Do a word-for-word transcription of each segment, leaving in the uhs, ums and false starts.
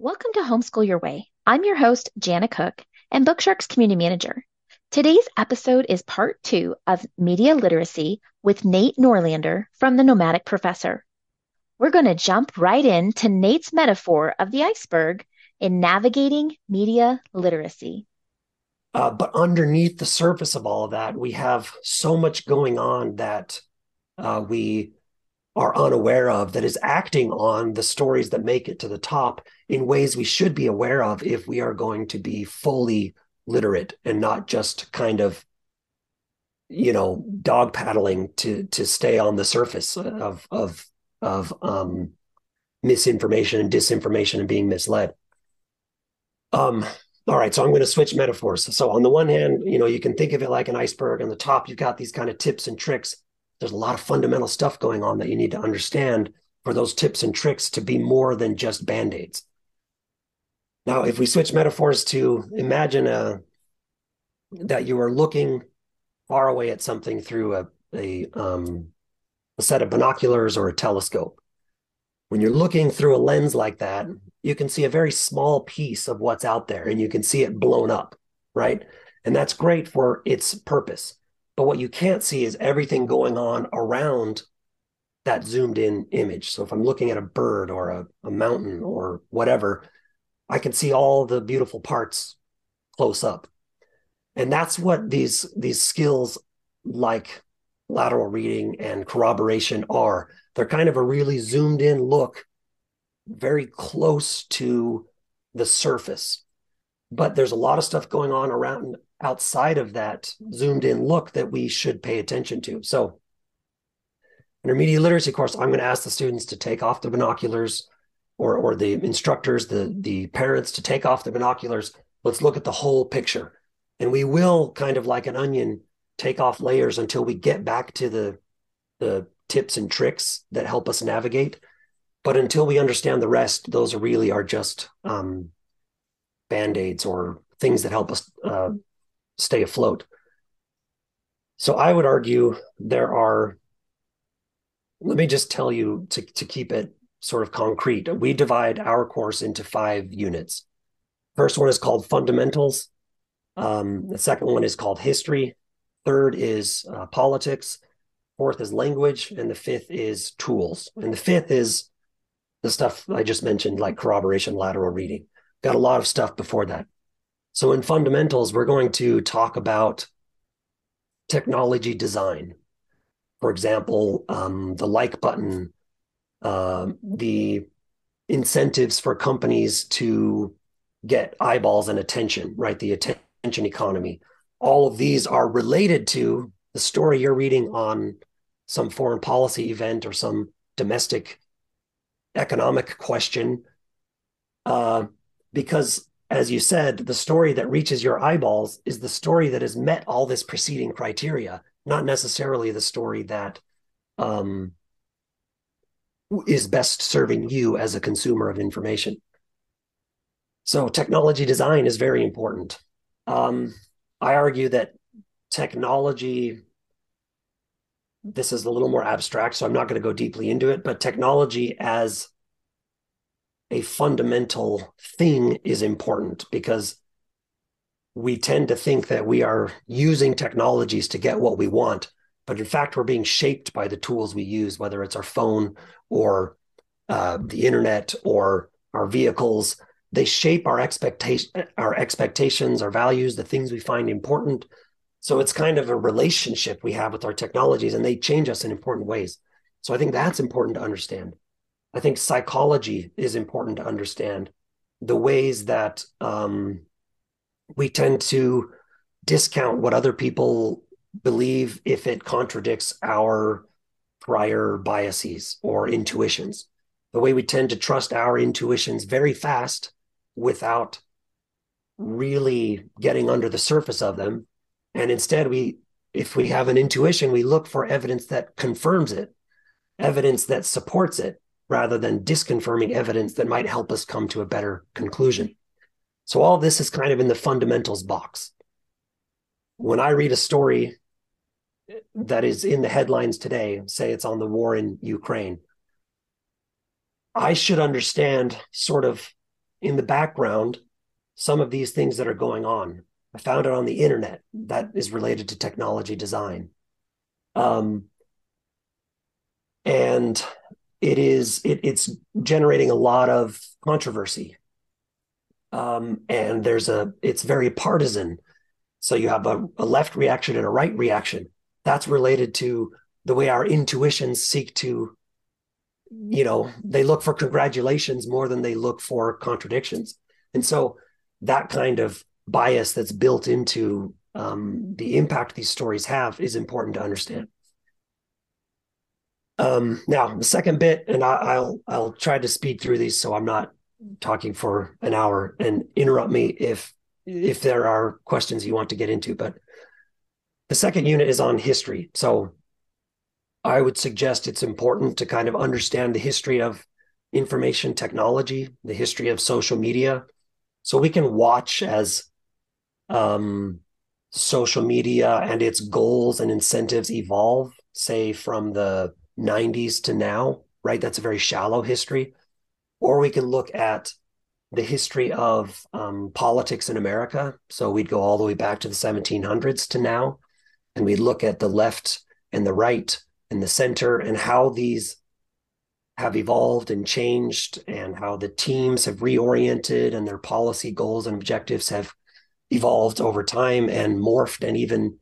Welcome to Homeschool Your Way. I'm your host, Jana Cook, and Bookshark's community manager. Today's episode is part two of Media Literacy with Nate Norlander from The Nomadic Professor. We're going to jump right in to Nate's metaphor of the iceberg in navigating media literacy. Uh, but underneath the surface of all of that, we have so much going on that uh, we are unaware of, that is acting on the stories that make it to the top in ways we should be aware of if we are going to be fully literate and not just kind of, you know, dog paddling to to stay on the surface of of of um, misinformation and disinformation and being misled. Um, all right, so I'm going to switch metaphors. So on the one hand, you know, you can think of it like an iceberg. On the top, you've got these kind of tips and tricks. There's a lot of fundamental stuff going on that you need to understand for those tips and tricks to be more than just Band-Aids. Now, if we switch metaphors to imagine a, that you are looking far away at something through a, a, um, a set of binoculars or a telescope. When you're looking through a lens like that, you can see a very small piece of what's out there and you can see it blown up, right? And that's great for its purpose. But what you can't see is everything going on around that zoomed in image. So if I'm looking at a bird or a, a mountain or whatever, I can see all the beautiful parts close up. And that's what these, these skills like lateral reading and corroboration are. They're kind of a really zoomed in look, very close to the surface. But there's a lot of stuff going on around outside of that zoomed in look that we should pay attention to. So in our media literacy course, I'm going to ask the students to take off the binoculars, or or the instructors, the, the parents, to take off the binoculars. Let's look at the whole picture. And we will, kind of like an onion, take off layers until we get back to the, the tips and tricks that help us navigate. But until we understand the rest, those really are just um, Band-Aids or things that help us uh, stay afloat. So I would argue there are, let me just tell you to, to keep it sort of concrete. We divide our course into five units. First one is called Fundamentals. Um, the second one is called History. Third is uh, Politics. Fourth is Language. And the fifth is Tools. And the fifth is the stuff I just mentioned, like corroboration, lateral reading. Got a lot of stuff before that. So in Fundamentals, we're going to talk about technology design. For example, um, the like button, Uh, the incentives for companies to get eyeballs and attention, right? The attention economy. All of these are related to the story you're reading on some foreign policy event or some domestic economic question. Uh, because, as you said, the story that reaches your eyeballs is the story that has met all this preceding criteria, not necessarily the story that um, is best serving you as a consumer of information. So technology design is very important. Um, I argue that technology, this is a little more abstract, so I'm not going to go deeply into it, but technology as a fundamental thing is important because we tend to think that we are using technologies to get what we want. But in fact, we're being shaped by the tools we use, whether it's our phone or uh, the internet or our vehicles. They shape our expectation, our expectations, our values, the things we find important. So it's kind of a relationship we have with our technologies, and they change us in important ways. So I think that's important to understand. I think psychology is important to understand, the ways that um, we tend to discount what other people believe if it contradicts our prior biases or intuitions. the way we tend to trust our intuitions very fast without really getting under the surface of them. And instead, we, if we have an intuition, we look for evidence that confirms it, evidence that supports it, rather than disconfirming evidence that might help us come to a better conclusion. So all this is kind of in the fundamentals box. When I read a story that is in the headlines today, say it's on the war in Ukraine, I should understand sort of in the background some of these things that are going on. I found it on the internet. That is related to technology design. Um, and it is, it, it's generating a lot of controversy. Um, and there's a, it's very partisan. So you have a, a left reaction and a right reaction. That's related to the way our intuitions seek to, you know, they look for congratulations more than they look for contradictions. And so that kind of bias that's built into um, the impact these stories have is important to understand. Um, now, the second bit, and I, I'll I'll try to speed through these so I'm not talking for an hour, and interrupt me if if there are questions you want to get into. But the second unit is on history. So I would suggest it's important to kind of understand the history of information technology, the history of social media. So we can watch as um, social media and its goals and incentives evolve, say from the nineties to now, right? That's a very shallow history. Or we can look at the history of um, politics in America. So we'd go all the way back to the seventeen hundreds to now, and we'd look at the left and the right and the center and how these have evolved and changed, and how the teams have reoriented and their policy goals and objectives have evolved over time and morphed and even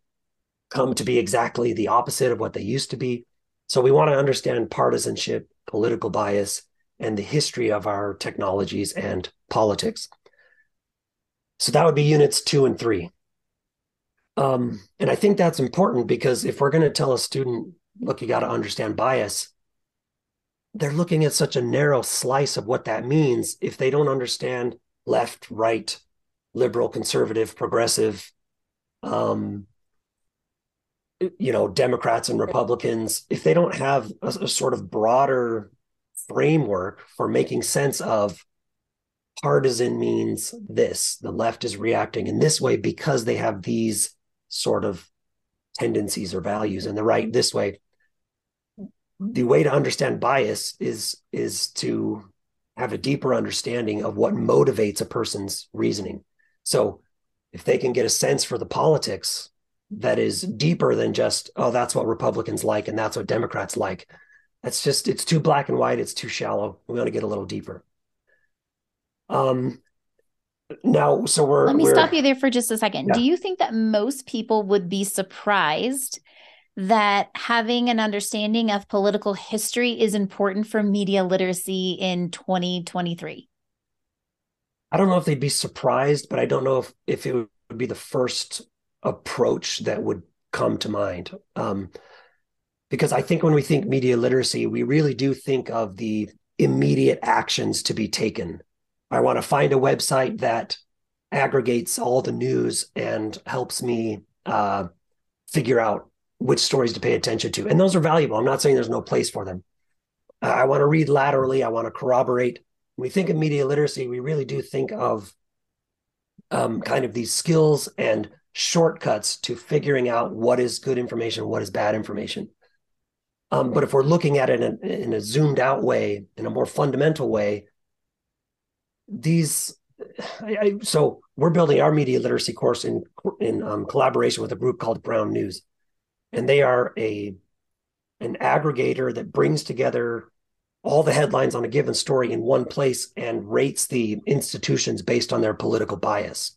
come to be exactly the opposite of what they used to be. So we want to understand partisanship, political bias, and the history of our technologies and politics. So that would be units two and three. Um, and I think that's important because if we're going to tell a student, look, you got to understand bias, they're looking at such a narrow slice of what that means if they don't understand left, right, liberal, conservative, progressive, um, you know, Democrats and Republicans. If they don't have a, a sort of broader framework for making sense of partisan means this, the left is reacting in this way because they have these sort of tendencies or values, and the right this way. The way to understand bias is, is to have a deeper understanding of what motivates a person's reasoning. So if they can get a sense for the politics that is deeper than just, oh, that's what Republicans like and that's what Democrats like. That's just, it's too black and white. It's too shallow. We want to get a little deeper. Um, now, so we're- Let me we're, stop you there for just a second. Yeah. Do you think that most people would be surprised that having an understanding of political history is important for media literacy in twenty twenty-three? I don't know if they'd be surprised, but I don't know if, if it would be the first approach that would come to mind. Um, because I think when we think media literacy, we really do think of the immediate actions to be taken. I want to find a website that aggregates all the news and helps me uh, figure out which stories to pay attention to. And those are valuable. I'm not saying there's no place for them. Uh, I want to read laterally. I want to corroborate. When we think of media literacy, we really do think of um, kind of these skills and shortcuts to figuring out what is good information, what is bad information. Um, but if we're looking at it in a, in a zoomed out way, in a more fundamental way, these, I, I, so we're building our media literacy course in, in um, collaboration with a group called Brown News. And they are a an aggregator that brings together all the headlines on a given story in one place and rates the institutions based on their political bias.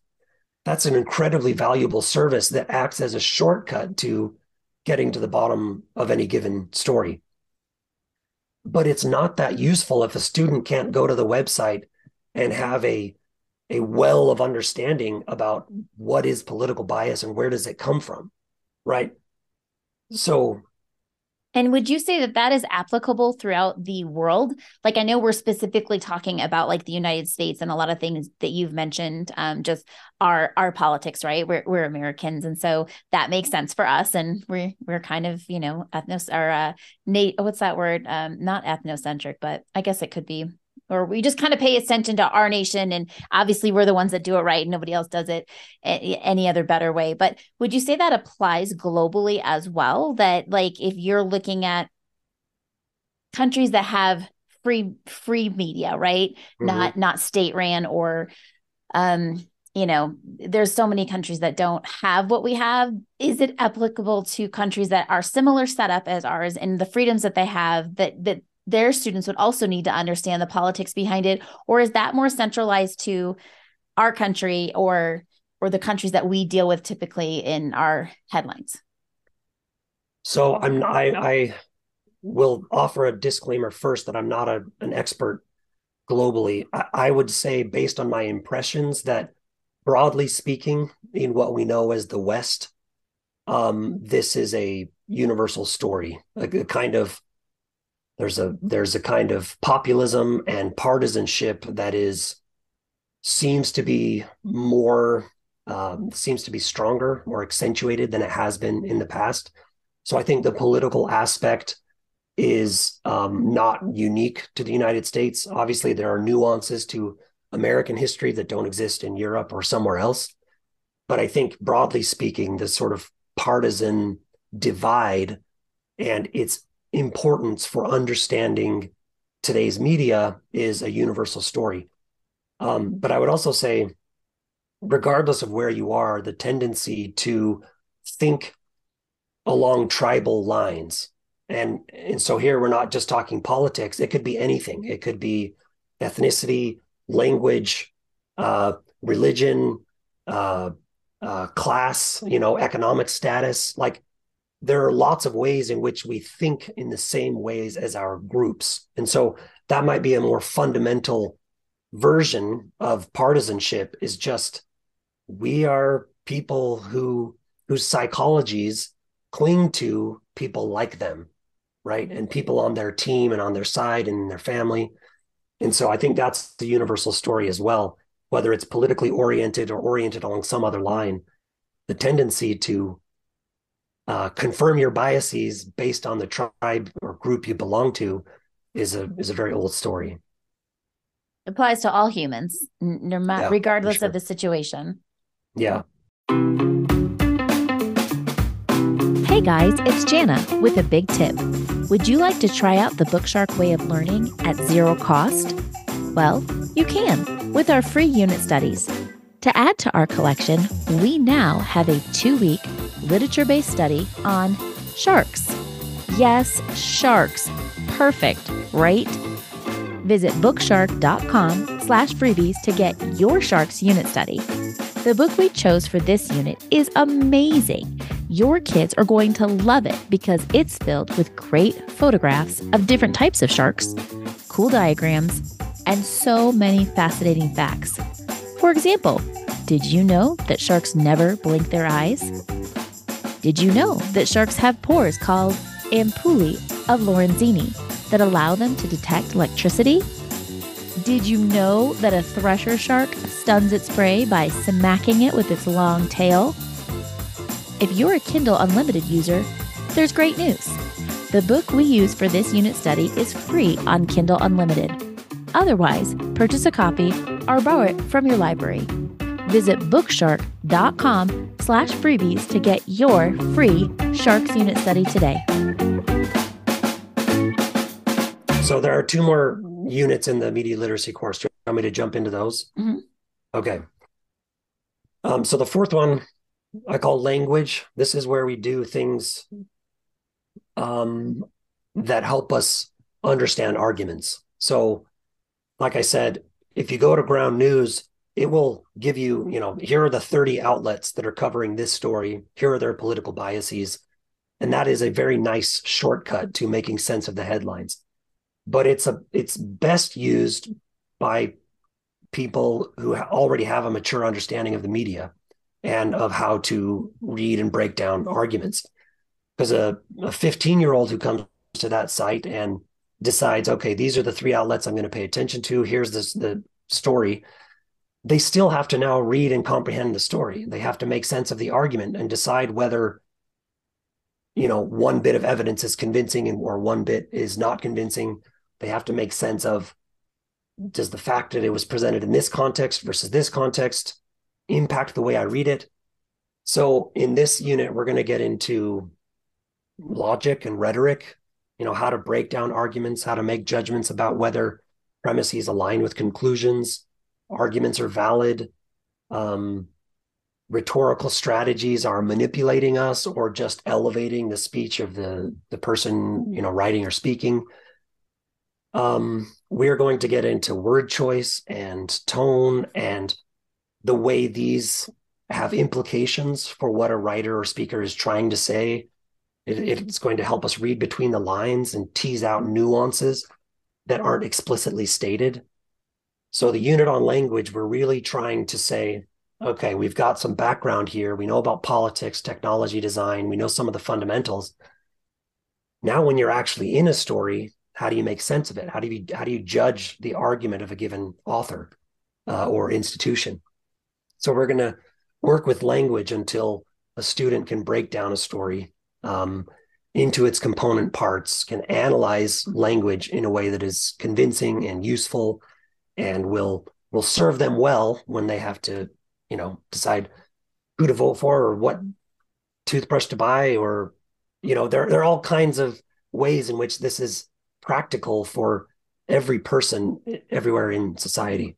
That's an incredibly valuable service that acts as a shortcut to getting to the bottom of any given story. But it's not that useful if a student can't go to the website and have a, a well of understanding about what is political bias and where does it come from, right? So And would you say that that is applicable throughout the world? Like, I know we're specifically talking about like the United States and a lot of things that you've mentioned, um, just our, our politics, right? We're, we're Americans. And so that makes sense for us. And we're, we're kind of, you know, ethnos or uh, Nate, what's that word? Um, not ethnocentric, but I guess it could be, or we just kind of pay attention to our nation. And obviously we're the ones that do it right. And nobody else does it any other better way. But would you say that applies globally as well? That like, if you're looking at countries that have free, free media, right? Mm-hmm. Not, not state ran or, um, you know, there's so many countries that don't have what we have. Is it applicable to countries that are similar setup as ours and the freedoms that they have that, that, their students would also need to understand the politics behind it? Or is that more centralized to our country or, or the countries that we deal with typically in our headlines? So I'm, I, I will offer a disclaimer first that I'm not a, an expert globally. I, I would say, based on my impressions, that broadly speaking, in what we know as the West, um, this is a universal story, a, a kind of There's a there's a kind of populism and partisanship that is seems to be more um, seems to be stronger, more accentuated than it has been in the past. So I think the political aspect is um, not unique to the United States. Obviously, there are nuances to American history that don't exist in Europe or somewhere else. But I think broadly speaking, this sort of partisan divide and its importance for understanding today's media is a universal story. Um, but I would also say, regardless of where you are, the tendency to think along tribal lines. And, and so here we're not just talking politics. It could be anything. It could be ethnicity, language, uh, religion, uh, uh, class, you know, economic status. Like, there are lots of ways in which we think in the same ways as our groups. And so that might be a more fundamental version of partisanship, is just we are people who whose psychologies cling to people like them, right? And people on their team and on their side and in their family. And so I think that's the universal story as well, whether it's politically oriented or oriented along some other line, the tendency to Uh, confirm your biases based on the tribe or group you belong to is a is a very old story. It applies to all humans, no matter, yeah, regardless sure. of the situation. Yeah. Hey guys, it's Jana with a big tip. Would you like to try out the Bookshark way of learning at zero cost? Well, you can with our free unit studies. To add to our collection, we now have a two-week literature-based study on sharks. Yes, sharks. Perfect, right? Visit bookshark.com slash freebies to get your sharks unit study. The book we chose for this unit is amazing. Your kids are going to love it because it's filled with great photographs of different types of sharks, cool diagrams, and so many fascinating facts. For example, did you know that sharks never blink their eyes? Did you know that sharks have pores called ampullae of Lorenzini that allow them to detect electricity? Did you know that a thresher shark stuns its prey by smacking it with its long tail? If you're a Kindle Unlimited user, there's great news. The book we use for this unit study is free on Kindle Unlimited. Otherwise, purchase a copy or borrow it from your library. Visit bookshark.com slash freebies to get your free Sharks Unit Study today. So there are two more units in the media literacy course. Do you want me to jump into those? Mm-hmm. Okay. Um, so the fourth one I call language. This is where we do things um, that help us understand arguments. So like I said, if you go to Brown News, it will give you, you know, here are the thirty outlets that are covering this story. Here are their political biases. And that is a very nice shortcut to making sense of the headlines. But it's a it's best used by people who already have a mature understanding of the media and of how to read and break down arguments. Because a fifteen-year-old who comes to that site and decides, okay, these are the three outlets I'm going to pay attention to, here's this, the story, they still have to now read and comprehend the story. They have to make sense of the argument and decide whether, you know, one bit of evidence is convincing and or one bit is not convincing. They have to make sense of, does the fact that it was presented in this context versus this context impact the way I read it? So in this unit, we're going to get into logic and rhetoric, you know, how to break down arguments, how to make judgments about whether premises align with conclusions, arguments are valid, um, rhetorical strategies are manipulating us or just elevating the speech of the, the person, you know, writing or speaking. Um, we're going to get into word choice and tone and the way these have implications for what a writer or speaker is trying to say. It, it's going to help us read between the lines and tease out nuances that aren't explicitly stated. So the unit on language, we're really trying to say, okay, we've got some background here. We know about politics, technology, design. We know some of the fundamentals. Now, when you're actually in a story, how do you make sense of it? How do you, how do you judge the argument of a given author uh, or institution? So we're going to work with language until a student can break down a story um, into its component parts, can analyze language in a way that is convincing and useful, and will will serve them well when they have to, you know, decide who to vote for or what toothbrush to buy, or, you know, there, there are all kinds of ways in which this is practical for every person everywhere in society.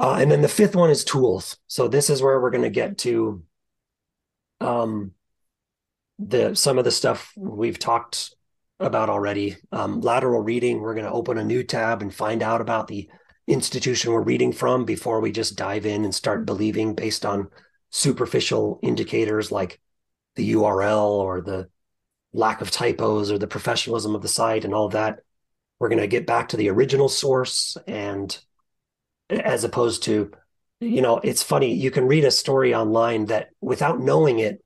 Uh, and then the fifth one is tools. So this is where we're going to get to um, the some of the stuff we've talked about already. Um, lateral reading, we're going to open a new tab and find out about the institution we're reading from before we just dive in and start believing based on superficial indicators like the U R L or the lack of typos or the professionalism of the site and all of that. We're going to get back to the original source, and as opposed to, you know, it's funny, you can read a story online that without knowing it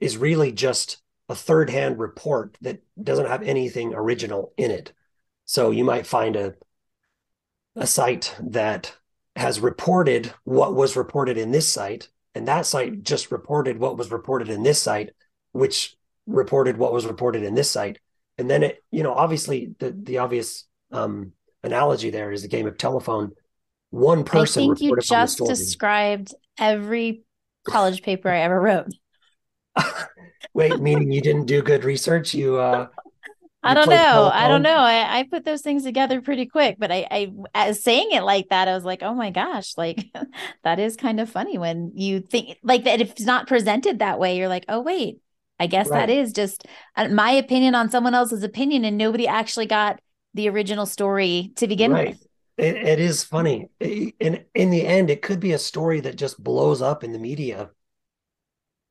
is really just a third-hand report that doesn't have anything original in it. So you might find a, a site that has reported what was reported in this site, and that site just reported what was reported in this site, which reported what was reported in this site. And then, it, you know, obviously the, the obvious um, analogy there is the game of telephone. One person. I think you just described every college paper I ever wrote. Wait, meaning you didn't do good research? You, uh, I don't know. I don't know. I, I put those things together pretty quick, but I, I, as saying it like that, I was like, oh my gosh, like that is kind of funny when you think like that. If it's not presented that way, you're like, oh wait, I guess right. That is just my opinion on someone else's opinion, and nobody actually got the original story to begin right. with. It, it is funny. It, in, in the end, it could be a story that just blows up in the media.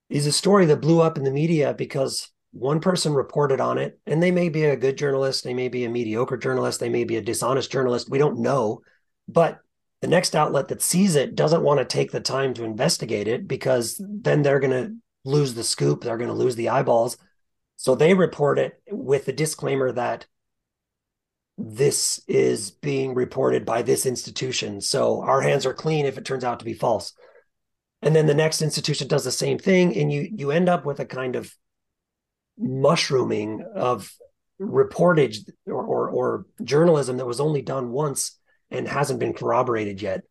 Is a story that blew up in the media because one person reported on it, and they may be a good journalist, they may be a mediocre journalist, they may be a dishonest journalist, we don't know. But the next outlet that sees it doesn't want to take the time to investigate it, because then they're going to lose the scoop, they're going to lose the eyeballs. So they report it with the disclaimer that this is being reported by this institution, so our hands are clean if it turns out to be false. And then the next institution does the same thing, and you you end up with a kind of mushrooming of reportage or, or, or journalism that was only done once and hasn't been corroborated yet,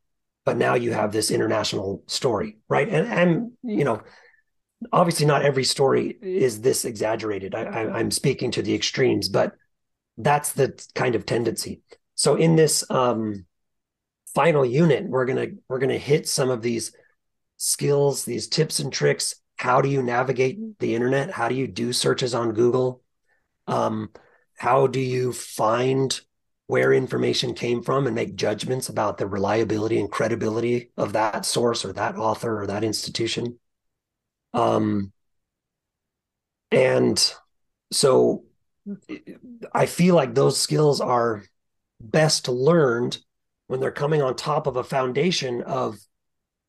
but now you have this international story, right? And, and you know, obviously not every story is this exaggerated. I, I, I'm speaking to the extremes, but that's the kind of tendency. So in this um, final unit, we're gonna we're gonna hit some of these skills, these tips and tricks. How do you navigate the internet? How do you do searches on Google? Um, how do you find where information came from and make judgments about the reliability and credibility of that source or that author or that institution? Um, and so I feel like those skills are best learned when they're coming on top of a foundation of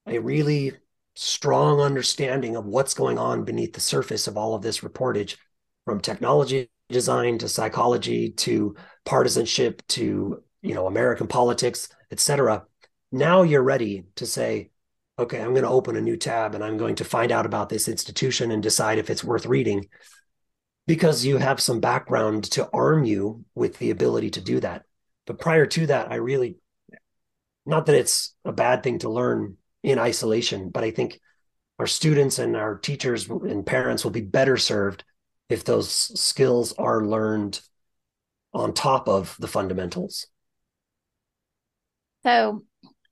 a really strong understanding of what's going on beneath the surface of all of this reportage, from technology design to psychology to partisanship to, you know, American politics, et cetera. Now you're ready to say, okay, I'm going to open a new tab and I'm going to find out about this institution and decide if it's worth reading, because you have some background to arm you with the ability to do that. But prior to that, I really, not that it's a bad thing to learn in isolation, but I think our students and our teachers and parents will be better served if those skills are learned on top of the fundamentals. So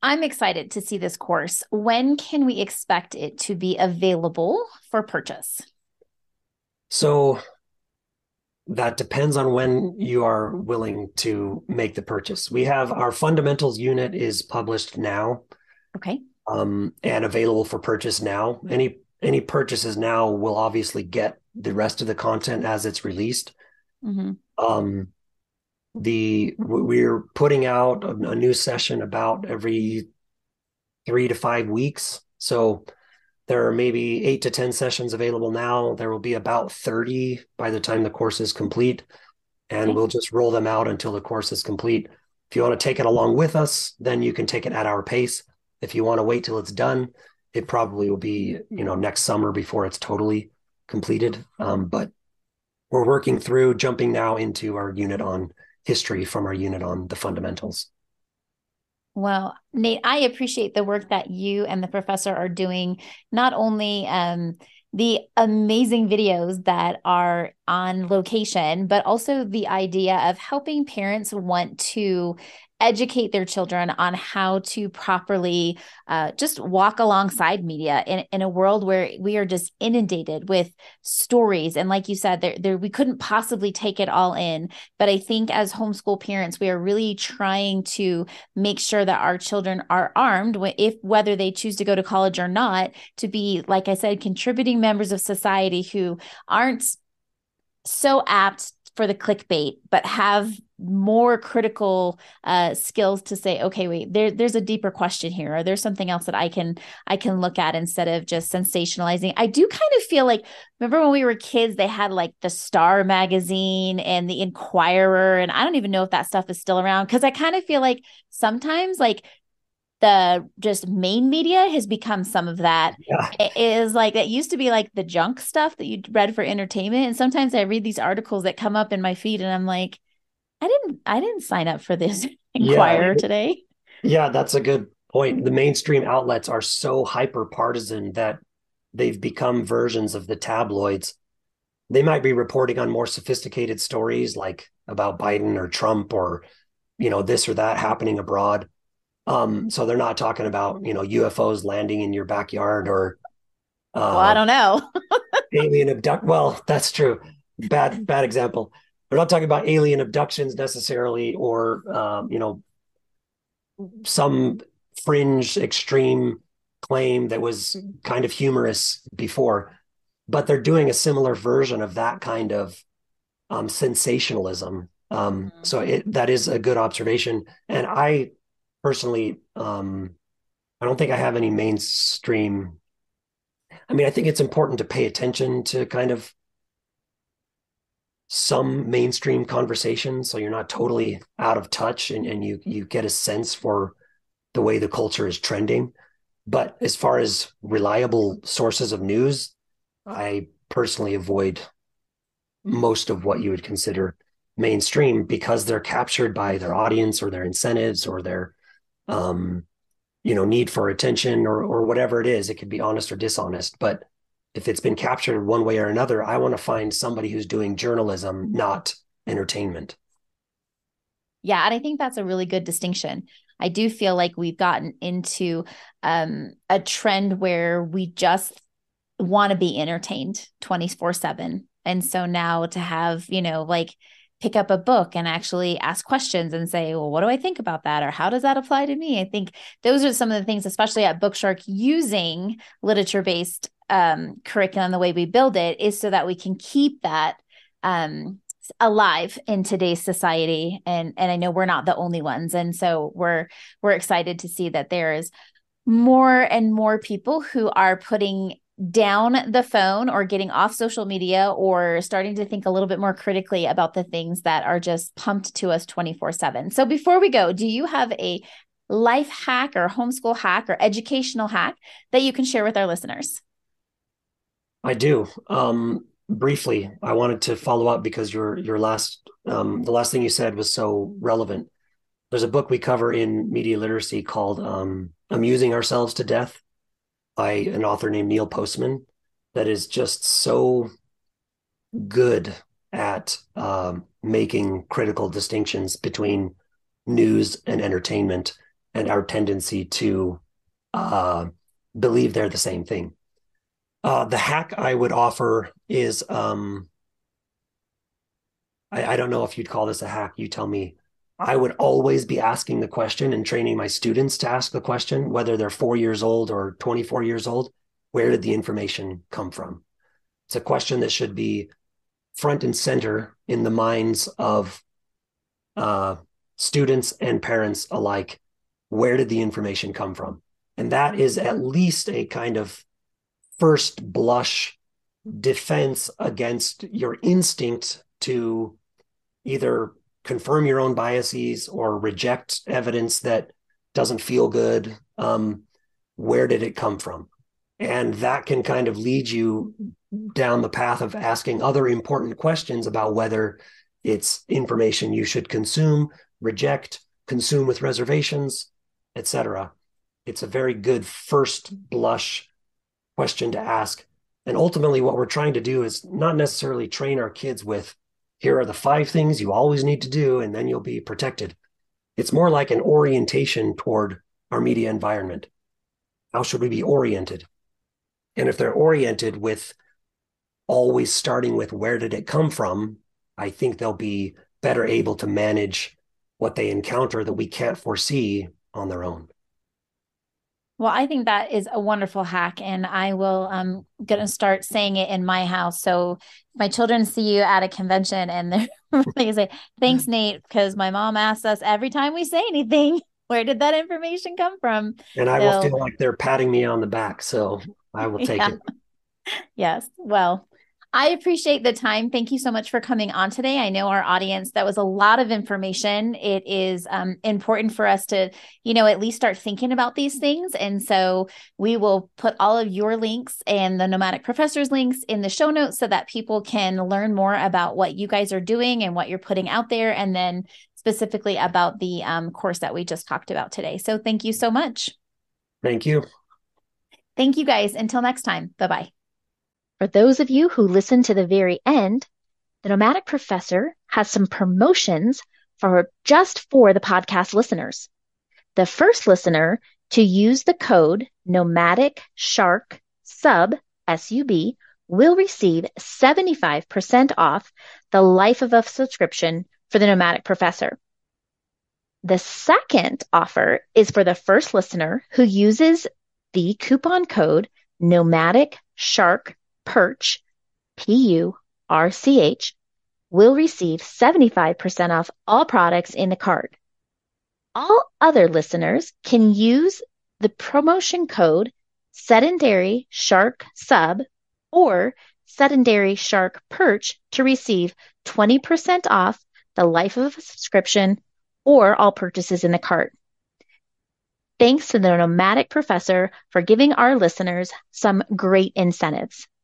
I'm excited to see this course. When can we expect it to be available for purchase? So that depends on when you are willing to make the purchase. We have our fundamentals unit is published now. Okay. Um, and available for purchase now. Any any purchases now will obviously get the rest of the content as it's released. Mm-hmm. Um, the we're putting out a, a new session about every three to five weeks. So there are maybe eight to ten sessions available now. There will be about thirty by the time the course is complete, and okay. We'll just roll them out until the course is complete. If you want to take it along with us, then you can take it at our pace. If you want to wait till it's done, it probably will be, you know, next summer before it's totally completed. Um, but we're working through jumping now into our unit on history from our unit on the fundamentals. Well, Nate, I appreciate the work that you and the professor are doing, not only um, the amazing videos that are on location, but also the idea of helping parents want to educate their children on how to properly uh, just walk alongside media in, in a world where we are just inundated with stories. And like you said, there, there, we couldn't possibly take it all in. But I think as homeschool parents, we are really trying to make sure that our children are armed, if whether they choose to go to college or not, to be, like I said, contributing members of society who aren't so apt for the clickbait, but have more critical uh, skills to say, okay, wait, there, there's a deeper question here. Or there's something else that I can, I can look at instead of just sensationalizing. I do kind of feel like, remember when we were kids, they had like the Star magazine and the Inquirer. And I don't even know if that stuff is still around, because I kind of feel like sometimes like the just main media has become some of that. Yeah. It is like, it used to be like the junk stuff that you read for entertainment. And sometimes I read these articles that come up in my feed and I'm like, I didn't, I didn't sign up for this Inquirer yeah. today. Yeah, that's a good point. The mainstream outlets are so hyper partisan that they've become versions of the tabloids. They might be reporting on more sophisticated stories like about Biden or Trump or, you know, this or that happening abroad. Um, so they're not talking about, you know, U F Os landing in your backyard or. Uh, well, I don't know. alien abduct. Well, that's true. Bad, bad example. We're not talking about alien abductions necessarily, or, um, you know, some fringe extreme claim that was kind of humorous before, but they're doing a similar version of that kind of um, sensationalism. Um, mm-hmm. So it, that is a good observation. And I personally, um, I don't think I have any mainstream. I mean, I think it's important to pay attention to kind of some mainstream conversation, so you're not totally out of touch, and, and you you get a sense for the way the culture is trending. But as far as reliable sources of news, I personally avoid most of what you would consider mainstream, because they're captured by their audience or their incentives or their um, you know, need for attention or or whatever it is. It could be honest or dishonest, but if it's been captured one way or another, I want to find somebody who's doing journalism, not entertainment. Yeah, and I think that's a really good distinction. I do feel like we've gotten into um, a trend where we just want to be entertained twenty-four seven. And so now to have, you know, like pick up a book and actually ask questions and say, well, what do I think about that? Or how does that apply to me? I think those are some of the things, especially at Bookshark, using literature-based Um, curriculum, the way we build it is so that we can keep that um, alive in today's society. And, and I know we're not the only ones. And so we're, we're excited to see that there is more and more people who are putting down the phone or getting off social media or starting to think a little bit more critically about the things that are just pumped to us twenty-four seven. So before we go, do you have a life hack or homeschool hack or educational hack that you can share with our listeners? I do. Um, briefly, I wanted to follow up because your your last um, the last thing you said was so relevant. There's a book we cover in media literacy called um, Amusing Ourselves to Death by an author named Neil Postman that is just so good at um, making critical distinctions between news and entertainment and our tendency to uh, believe they're the same thing. Uh, the hack I would offer is, um, I, I don't know if you'd call this a hack, you tell me. I would always be asking the question and training my students to ask the question, whether they're four years old or twenty-four years old, where did the information come from? It's a question that should be front and center in the minds of uh, students and parents alike. Where did the information come from? And that is at least a kind of first blush defense against your instinct to either confirm your own biases or reject evidence that doesn't feel good. Um, where did it come from? And that can kind of lead you down the path of asking other important questions about whether it's information you should consume, reject, consume with reservations, et cetera. It's a very good first blush question to ask. And ultimately, what we're trying to do is not necessarily train our kids with, here are the five things you always need to do, and then you'll be protected. It's more like an orientation toward our media environment. How should we be oriented? And if they're oriented with always starting with where did it come from, I think they'll be better able to manage what they encounter that we can't foresee on their own. Well, I think that is a wonderful hack, and I will um gonna start saying it in my house. So if my children see you at a convention and they're they say, "Thanks, Nate," because my mom asks us every time we say anything, where did that information come from? And I so, will feel like they're patting me on the back, so I will take yeah. it. Yes. Well, I appreciate the time. Thank you so much for coming on today. I know our audience, that was a lot of information. It is um, important for us to, you know, at least start thinking about these things. And so we will put all of your links and the Nomadic Professor's links in the show notes so that people can learn more about what you guys are doing and what you're putting out there. And then specifically about the um, course that we just talked about today. So thank you so much. Thank you. Thank you guys. Until next time. Bye-bye. For those of you who listen to the very end, the Nomadic Professor has some promotions for just for the podcast listeners. The first listener to use the code NOMADICSHARKSUB, S U B, will receive seventy-five percent off the life of a subscription for the Nomadic Professor. The second offer is for the first listener who uses the coupon code NOMADICSHARKSUB. Perch, P U R C H, will receive seventy-five percent off all products in the card. All other listeners can use the promotion code Sedentary Shark Sub or Sedentary Shark Perch to receive twenty percent off the life of a subscription or all purchases in the cart. Thanks to the Nomadic Professor for giving our listeners some great incentives.